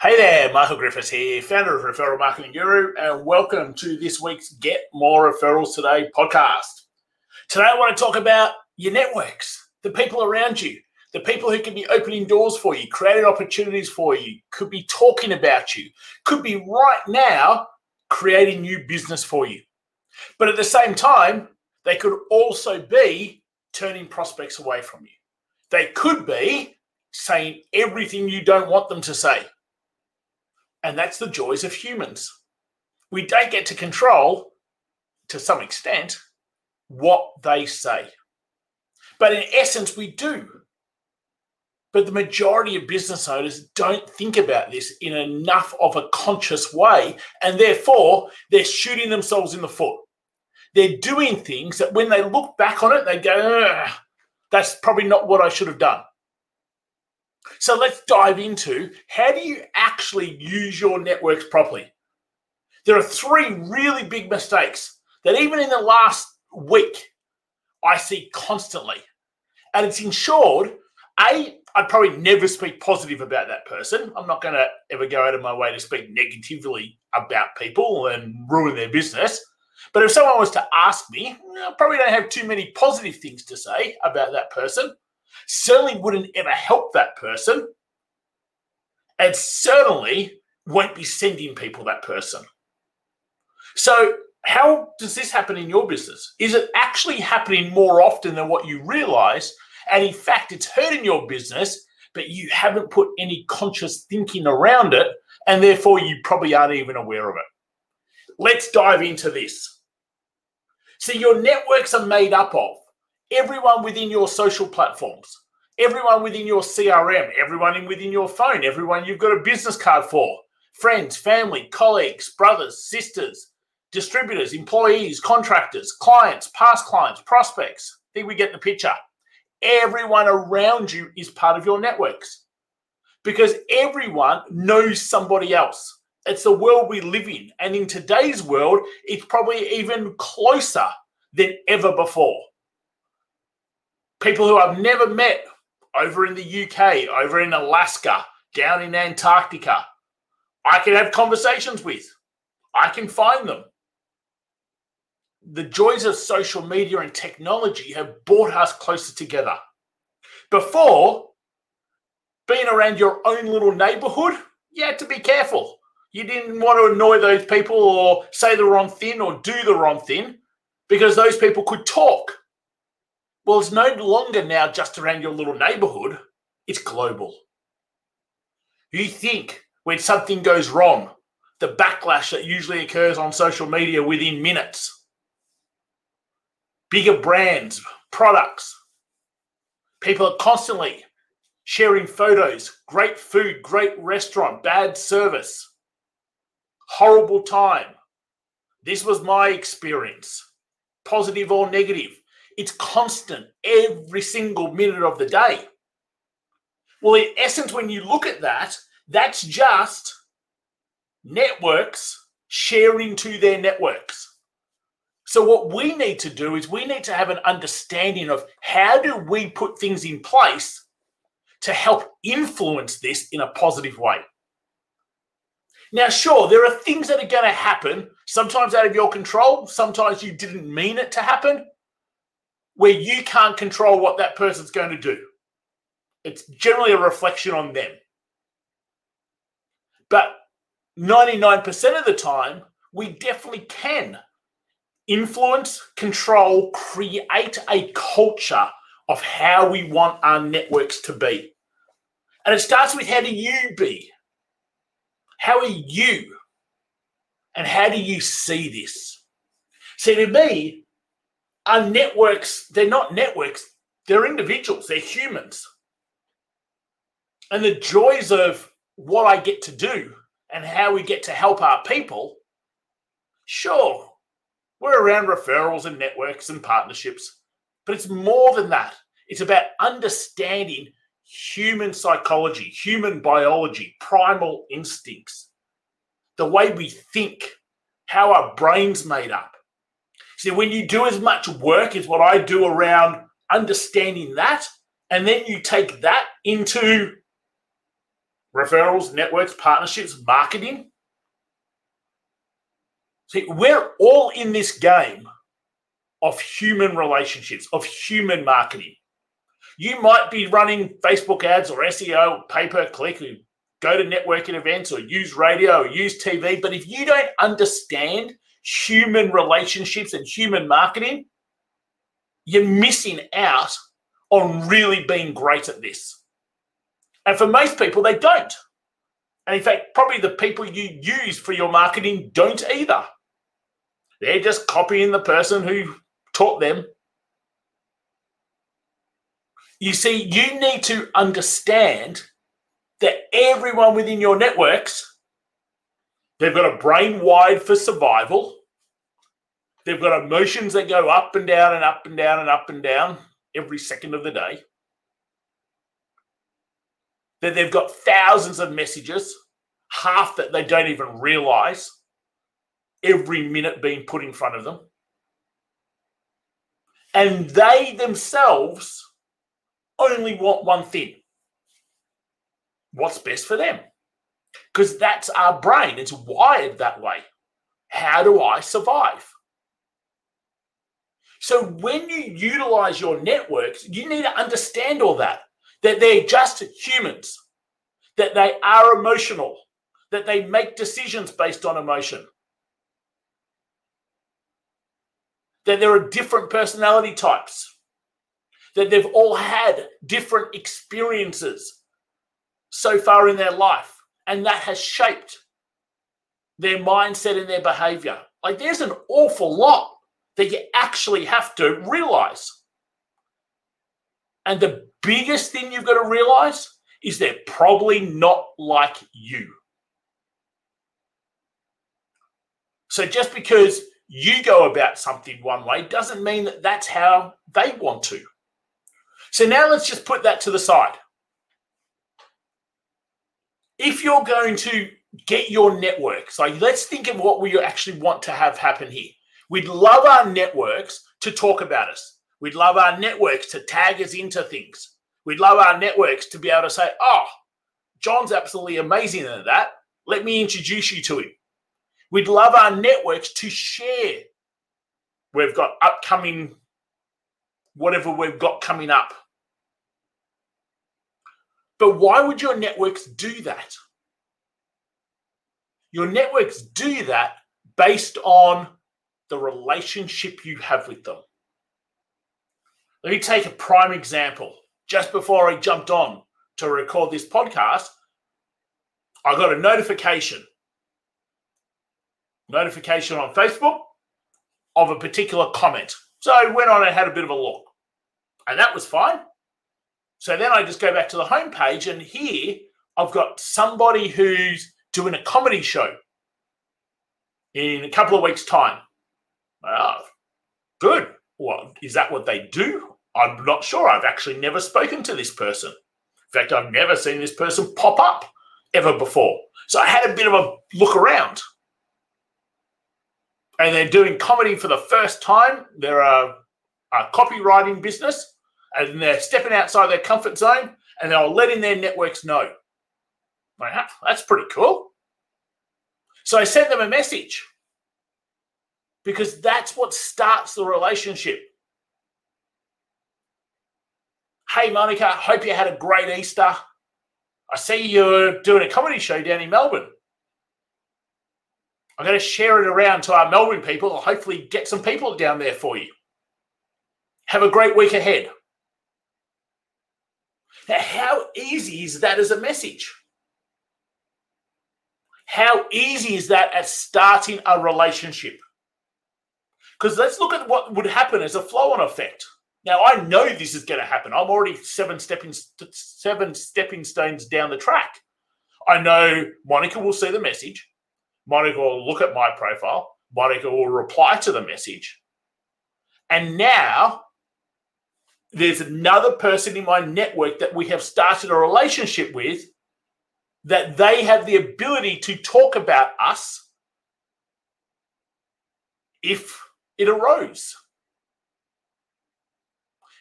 Hey there, Michael Griffiths here, founder of Referral Marketing Guru, and welcome to this week's Get More Referrals Today podcast. Today I want to talk about your networks, the people around you, the people who can be opening doors for you, creating opportunities for you, could be talking about you, could be right now creating new business for you. But at the same time, they could also be turning prospects away from you. They could be saying everything you don't want them to say. And that's the joys of humans. We don't get to control, to some extent, what they say. But in essence, we do. But the majority of business owners don't think about this in enough of a conscious way, and therefore, they're shooting themselves in the foot. They're doing things that when they look back on it, they go, that's probably not what I should have done. So let's dive into how do you actually use your networks properly? There are three really big mistakes that even in the last week, I see constantly. And it's ensured, A, I'd probably never speak positive about that person. I'm not going to ever go out of my way to speak negatively about people and ruin their business. But if someone was to ask me, I probably don't have too many positive things to say about that person. Certainly wouldn't ever help that person, and certainly won't be sending people that person. So how does this happen in your business? Is it actually happening more often than what you realize? And in fact, it's hurting your business, but you haven't put any conscious thinking around it, and therefore you probably aren't even aware of it. Let's dive into this. So your networks are made up of everyone within your social platforms, everyone within your CRM, everyone within your phone, everyone you've got a business card for, friends, family, colleagues, brothers, sisters, distributors, employees, contractors, clients, past clients, prospects. I think we get the picture. Everyone around you is part of your networks because everyone knows somebody else. It's the world we live in. And in today's world, it's probably even closer than ever before. People who I've never met over in the UK, over in Alaska, down in Antarctica, I can have conversations with. I can find them. The joys of social media and technology have brought us closer together. Before, being around your own little neighborhood, you had to be careful. You didn't want to annoy those people or say the wrong thing or do the wrong thing because those people could talk. Well, it's no longer now just around your little neighborhood. It's global. You think when something goes wrong, the backlash that usually occurs on social media within minutes. Bigger brands, products. People are constantly sharing photos, great food, great restaurant, bad service, horrible time. This was my experience, positive or negative. It's constant every single minute of the day. Well, in essence, when you look at that, that's just networks sharing to their networks. So what we need to do is we need to have an understanding of how do we put things in place to help influence this in a positive way. Now, sure, there are things that are going to happen, sometimes out of your control, sometimes you didn't mean it to happen, where you can't control what that person's going to do. It's generally a reflection on them. But 99% of the time, we definitely can influence, control, create a culture of how we want our networks to be. And it starts with how do you be? How are you? And how do you see this? See, to me, our networks, they're not networks, they're individuals, they're humans. And the joys of what I get to do and how we get to help our people, sure, we're around referrals and networks and partnerships, but it's more than that. It's about understanding human psychology, human biology, primal instincts, the way we think, how our brain's made up. See, when you do as much work as what I do around understanding that, and then you take that into referrals, networks, partnerships, marketing. See, we're all in this game of human relationships, of human marketing. You might be running Facebook ads or SEO, pay-per-click, or go to networking events or use radio or use TV. But if you don't understand human relationships and human marketing, you're missing out on really being great at this. And for most people, they don't. And in fact, probably the people you use for your marketing don't either. They're just copying the person who taught them. You see, you need to understand that everyone within your networks, they've got a brain wired for survival. They've got emotions that go up and down and up and down and up and down every second of the day. That they've got thousands of messages, half that they don't even realize, every minute being put in front of them. And they themselves only want one thing. What's best for them? Because that's our brain. It's wired that way. How do I survive? So when you utilize your networks, you need to understand all that, that they're just humans, that they are emotional, that they make decisions based on emotion, that there are different personality types, that they've all had different experiences so far in their life, and that has shaped their mindset and their behavior. Like, there's an awful lot that you actually have to realize. And the biggest thing you've got to realize is they're probably not like you. So just because you go about something one way doesn't mean that that's how they want to. So now let's just put that to the side. If you're going to get your network, so let's think of what we actually want to have happen here. We'd love our networks to talk about us. We'd love our networks to tag us into things. We'd love our networks to be able to say, oh, John's absolutely amazing at that. Let me introduce you to him. We'd love our networks to share. We've got upcoming, whatever we've got coming up. But why would your networks do that? Your networks do that based on the relationship you have with them. Let me take a prime example. Just before I jumped on to record this podcast, I got a notification on Facebook of a particular comment. So I went on and had a bit of a look, and that was fine. So then I just go back to the homepage, and here I've got somebody who's doing a comedy show in a couple of weeks' time. Oh, good. Well, is that what they do? I'm not sure. I've actually never spoken to this person. In fact, I've never seen this person pop up ever before. So I had a bit of a look around. And they're doing comedy for the first time. They're a copywriting business, and they're stepping outside their comfort zone, and they're letting their networks know. Wow, that's pretty cool. So I sent them a message, because that's what starts the relationship. Hey, Monica, hope you had a great Easter. I see you're doing a comedy show down in Melbourne. I'm going to share it around to our Melbourne people and hopefully get some people down there for you. Have a great week ahead. Now, how easy is that as a message? How easy is that at starting a relationship? Because let's look at what would happen as a flow-on effect. Now, I know this is going to happen. I'm already seven stepping stones down the track. I know Monica will see the message. Monica will look at my profile. Monica will reply to the message. And now there's another person in my network that we have started a relationship with, that they have the ability to talk about us if it arose.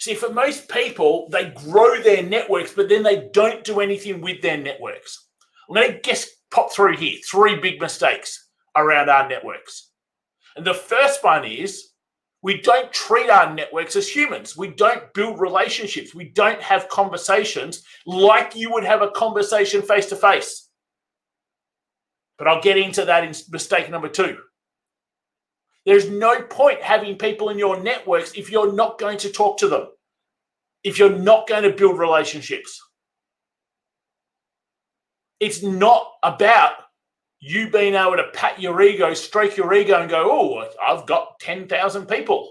See, for most people, they grow their networks, but then they don't do anything with their networks. I'm going to just pop through here. 3 big mistakes around our networks. And the first one is we don't treat our networks as humans. We don't build relationships. We don't have conversations like you would have a conversation face-to-face. But I'll get into that in mistake number 2. There's no point having people in your networks if you're not going to talk to them, if you're not going to build relationships. It's not about you being able to pat your ego, stroke your ego and go, oh, I've got 10,000 people.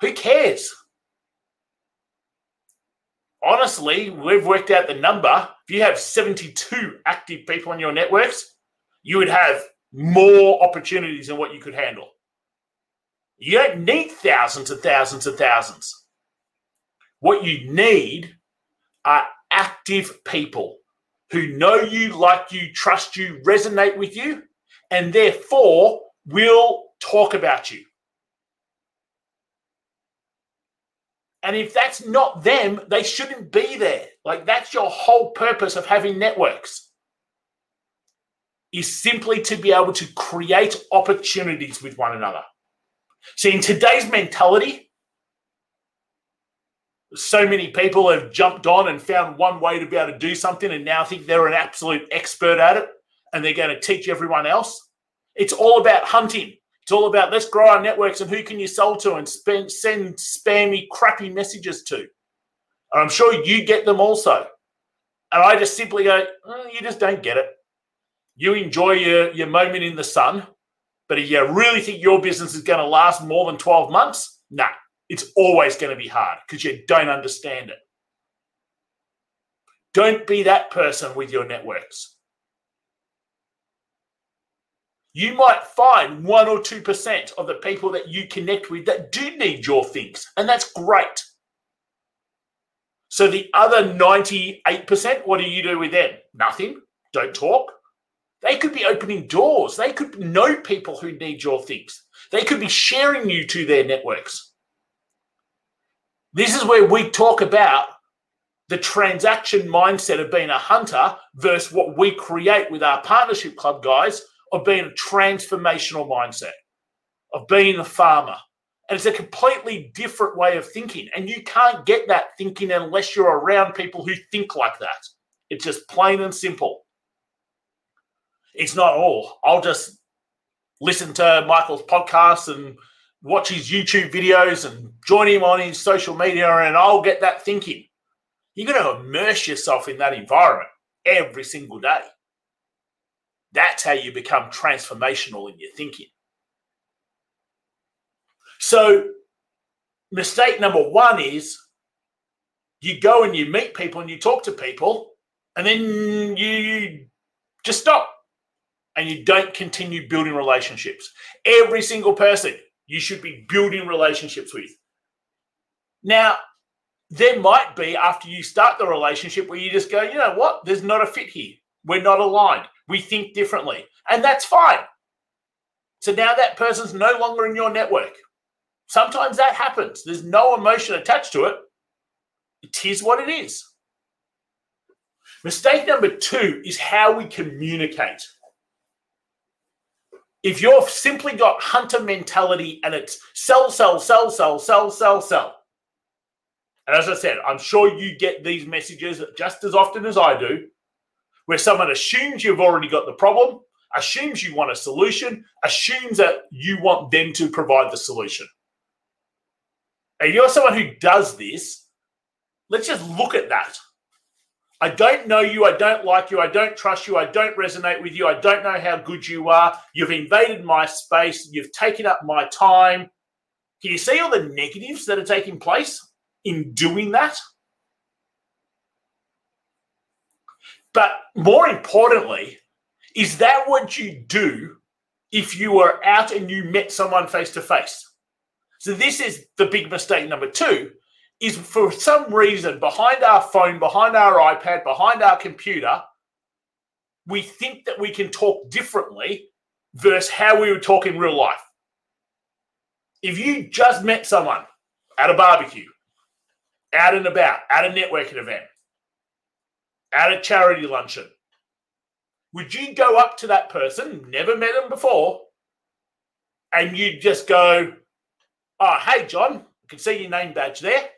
Who cares? Honestly, we've worked out the number. If you have 72 active people in your networks, you would have more opportunities than what you could handle. You don't need thousands and thousands and thousands. What you need are active people who know you, like you, trust you, resonate with you, and therefore will talk about you. And if that's not them, they shouldn't be there. Like, that's your whole purpose of having networks, is simply to be able to create opportunities with one another. See, in today's mentality, so many people have jumped on and found one way to be able to do something and now think they're an absolute expert at it and they're going to teach everyone else. It's all about hunting. It's all about let's grow our networks and who can you sell to and send spammy, crappy messages to. And I'm sure you get them also. And I just simply go, you just don't get it. You enjoy your moment in the sun, but if you really think your business is going to last more than 12 months, nah. It's always going to be hard because you don't understand it. Don't be that person with your networks. You might find 1 or 2% of the people that you connect with that do need your things, and that's great. So the other 98%, what do you do with them? Nothing. Don't talk. They could be opening doors. They could know people who need your things. They could be sharing you to their networks. This is where we talk about the transaction mindset of being a hunter versus what we create with our Partnership Club guys of being a transformational mindset, of being a farmer. And it's a completely different way of thinking. And you can't get that thinking unless you're around people who think like that. It's just plain and simple. It's not, I'll just listen to Michael's podcast and watch his YouTube videos and join him on his social media and I'll get that thinking. You're going to immerse yourself in that environment every single day. That's how you become transformational in your thinking. So mistake number 1 is you go and you meet people and you talk to people and then you just stop and you don't continue building relationships. Every single person you should be building relationships with. Now, there might be, after you start the relationship, where you just go, you know what? There's not a fit here. We're not aligned. We think differently. And that's fine. So now that person's no longer in your network. Sometimes that happens. There's no emotion attached to it. It is what it is. Mistake number 2 is how we communicate. If you've simply got hunter mentality and it's sell, sell, sell, sell, sell, sell, sell. And as I said, I'm sure you get these messages just as often as I do, where someone assumes you've already got the problem, assumes you want a solution, assumes that you want them to provide the solution. And if you're someone who does this, let's just look at that. I don't know you, I don't like you, I don't trust you, I don't resonate with you, I don't know how good you are, you've invaded my space, you've taken up my time. Can you see all the negatives that are taking place in doing that? But more importantly, is that what you do if you were out and you met someone face-to-face? So this is the big mistake number 2. Is for some reason behind our phone, behind our iPad, behind our computer, we think that we can talk differently versus how we would talk in real life. If you just met someone at a barbecue, out and about, at a networking event, at a charity luncheon, would you go up to that person, never met him before, and you'd just go, "Oh, hey, John, I can see your name badge there.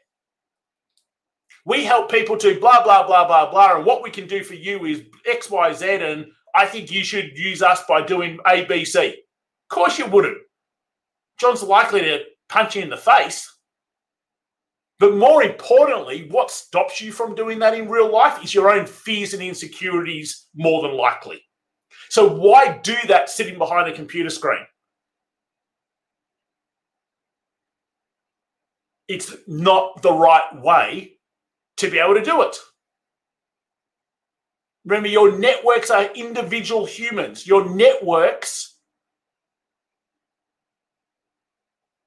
We help people to blah, blah, blah, blah, blah, and what we can do for you is X, Y, Z, and I think you should use us by doing A, B, C." Of course you wouldn't. John's likely to punch you in the face. But more importantly, what stops you from doing that in real life is your own fears and insecurities, more than likely. So why do that sitting behind a computer screen? It's not the right way to be able to do it. Remember, your networks are individual humans. Your networks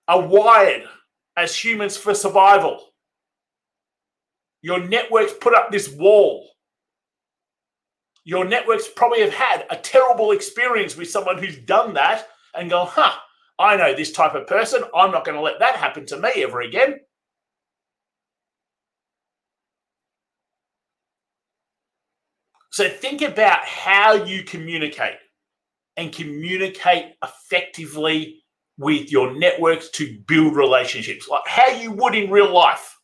are wired as humans for survival. Your networks put up this wall. Your networks probably have had a terrible experience with someone who's done that and go, I know this type of person. I'm not going to let that happen to me ever again. So think about how you communicate and communicate effectively with your networks to build relationships, like how you would in real life.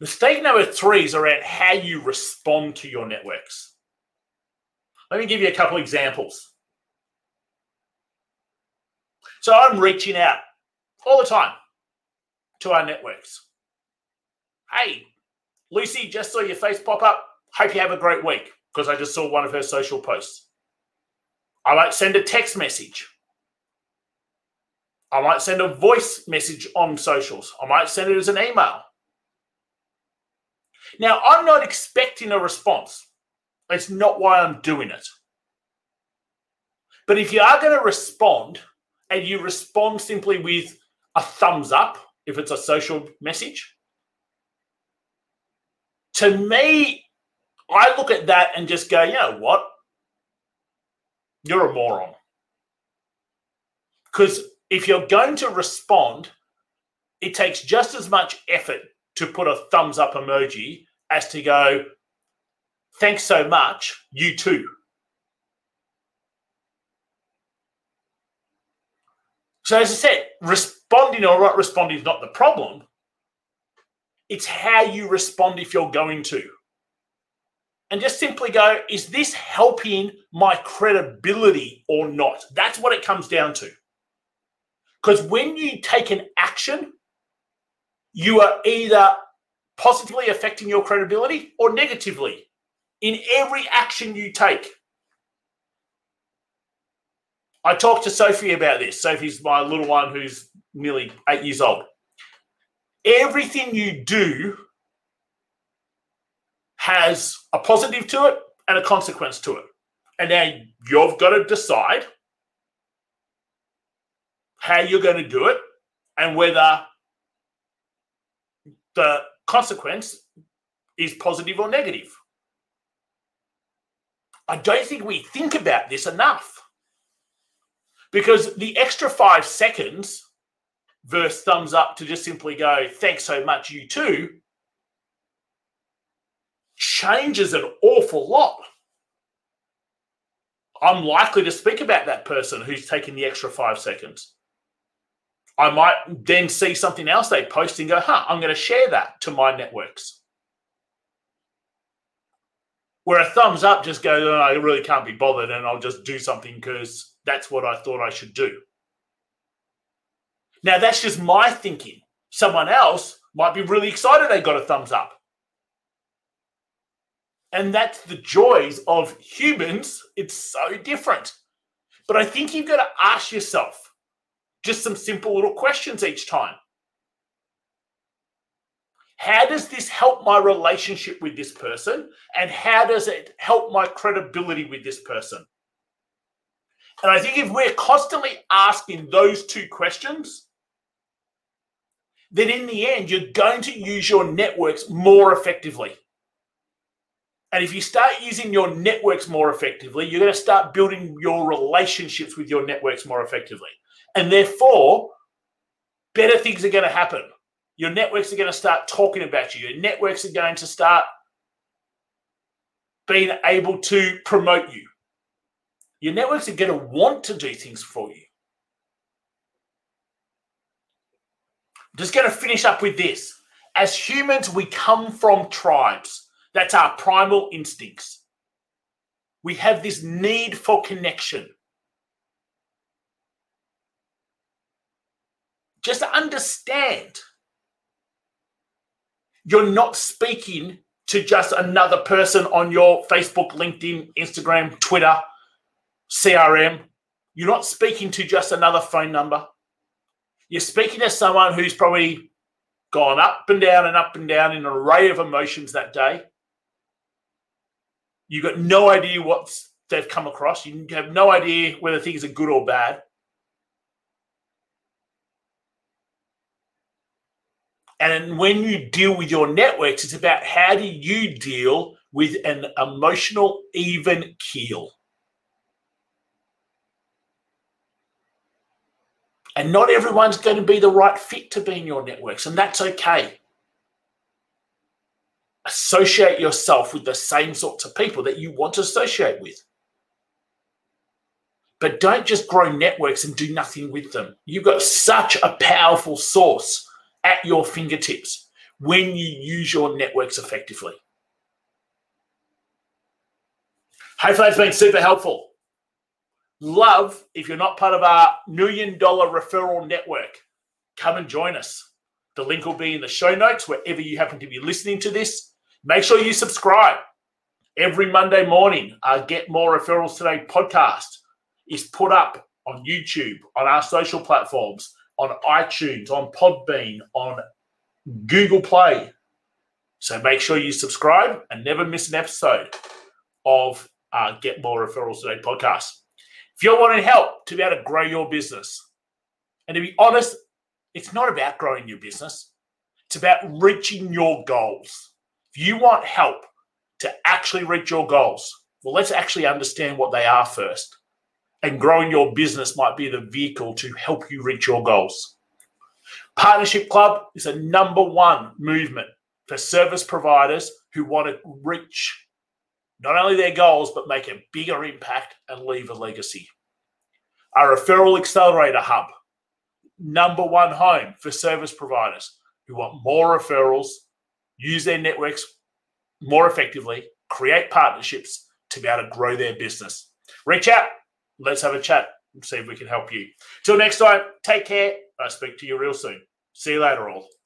Mistake number 3 is around how you respond to your networks. Let me give you a couple examples. So I'm reaching out all the time to our networks. "Hey, Lucy, just saw your face pop up. Hope you have a great week," because I just saw one of her social posts. I might send a text message. I might send a voice message on socials. I might send it as an email. Now, I'm not expecting a response. That's not why I'm doing it. But if you are going to respond, and you respond simply with a thumbs up, if it's a social message, to me, I look at that and just go, "You know what? You're a moron." Because if you're going to respond, it takes just as much effort to put a thumbs up emoji as to go, "Thanks so much, you too." So as I said, responding or not responding is not the problem. It's how you respond if you're going to. And just simply go, is this helping my credibility or not? That's what it comes down to. Because when you take an action, you are either positively affecting your credibility or negatively in every action you take. I talked to Sophie about this. Sophie's my little one who's nearly 8 years old. Everything you do has a positive to it and a consequence to it. And now you've got to decide how you're going to do it and whether the consequence is positive or negative. I don't think we think about this enough, because the extra 5 seconds versus thumbs up to just simply go, "Thanks so much, you too," changes an awful lot. I'm likely to speak about that person who's taken the extra 5 seconds. I might then see something else they post and go, I'm going to share that to my networks. Where a thumbs up just goes, "Oh, I really can't be bothered, and I'll just do something because that's what I thought I should do." Now, that's just my thinking. Someone else might be really excited they got a thumbs up. And that's the joys of humans. It's so different. But I think you've got to ask yourself just some simple little questions each time. How does this help my relationship with this person? And how does it help my credibility with this person? And I think if we're constantly asking those two questions, then in the end, you're going to use your networks more effectively. And if you start using your networks more effectively, you're going to start building your relationships with your networks more effectively. And therefore, better things are going to happen. Your networks are going to start talking about you. Your networks are going to start being able to promote you. Your networks are going to want to do things for you. I'm just going to finish up with this. As humans, we come from tribes. That's our primal instincts. We have this need for connection. Just understand you're not speaking to just another person on your Facebook, LinkedIn, Instagram, Twitter, CRM. You're not speaking to just another phone number. You're speaking to someone who's probably gone up and down in an array of emotions that day. You've got no idea what they've come across. You have no idea whether things are good or bad. And when you deal with your networks, it's about how do you deal with an emotional even keel and not everyone's going to be the right fit to be in your networks, and that's okay. Associate yourself with the same sorts of people that you want to associate with. But don't just grow networks and do nothing with them. You've got such a powerful source at your fingertips when you use your networks effectively. Hopefully it's been super helpful. Love, if you're not part of our $1 million referral network, come and join us. The link will be in the show notes wherever you happen to be listening to this. Make sure you subscribe. Every Monday morning, our Get More Referrals Today podcast is put up on YouTube, on our social platforms, on iTunes, on Podbean, on Google Play. So make sure you subscribe and never miss an episode of our Get More Referrals Today podcast. If you're wanting help to be able to grow your business, and to be honest, it's not about growing your business. It's about reaching your goals. If you want help to actually reach your goals, well, let's actually understand what they are first. And growing your business might be the vehicle to help you reach your goals. Partnership Club is a #1 movement for service providers who want to reach not only their goals, but make a bigger impact and leave a legacy. Our Referral Accelerator Hub, #1 home for service providers who want more referrals, use their networks more effectively, create partnerships to be able to grow their business. Reach out. Let's have a chat and see if we can help you. Till next time, take care. I'll speak to you real soon. See you later, all.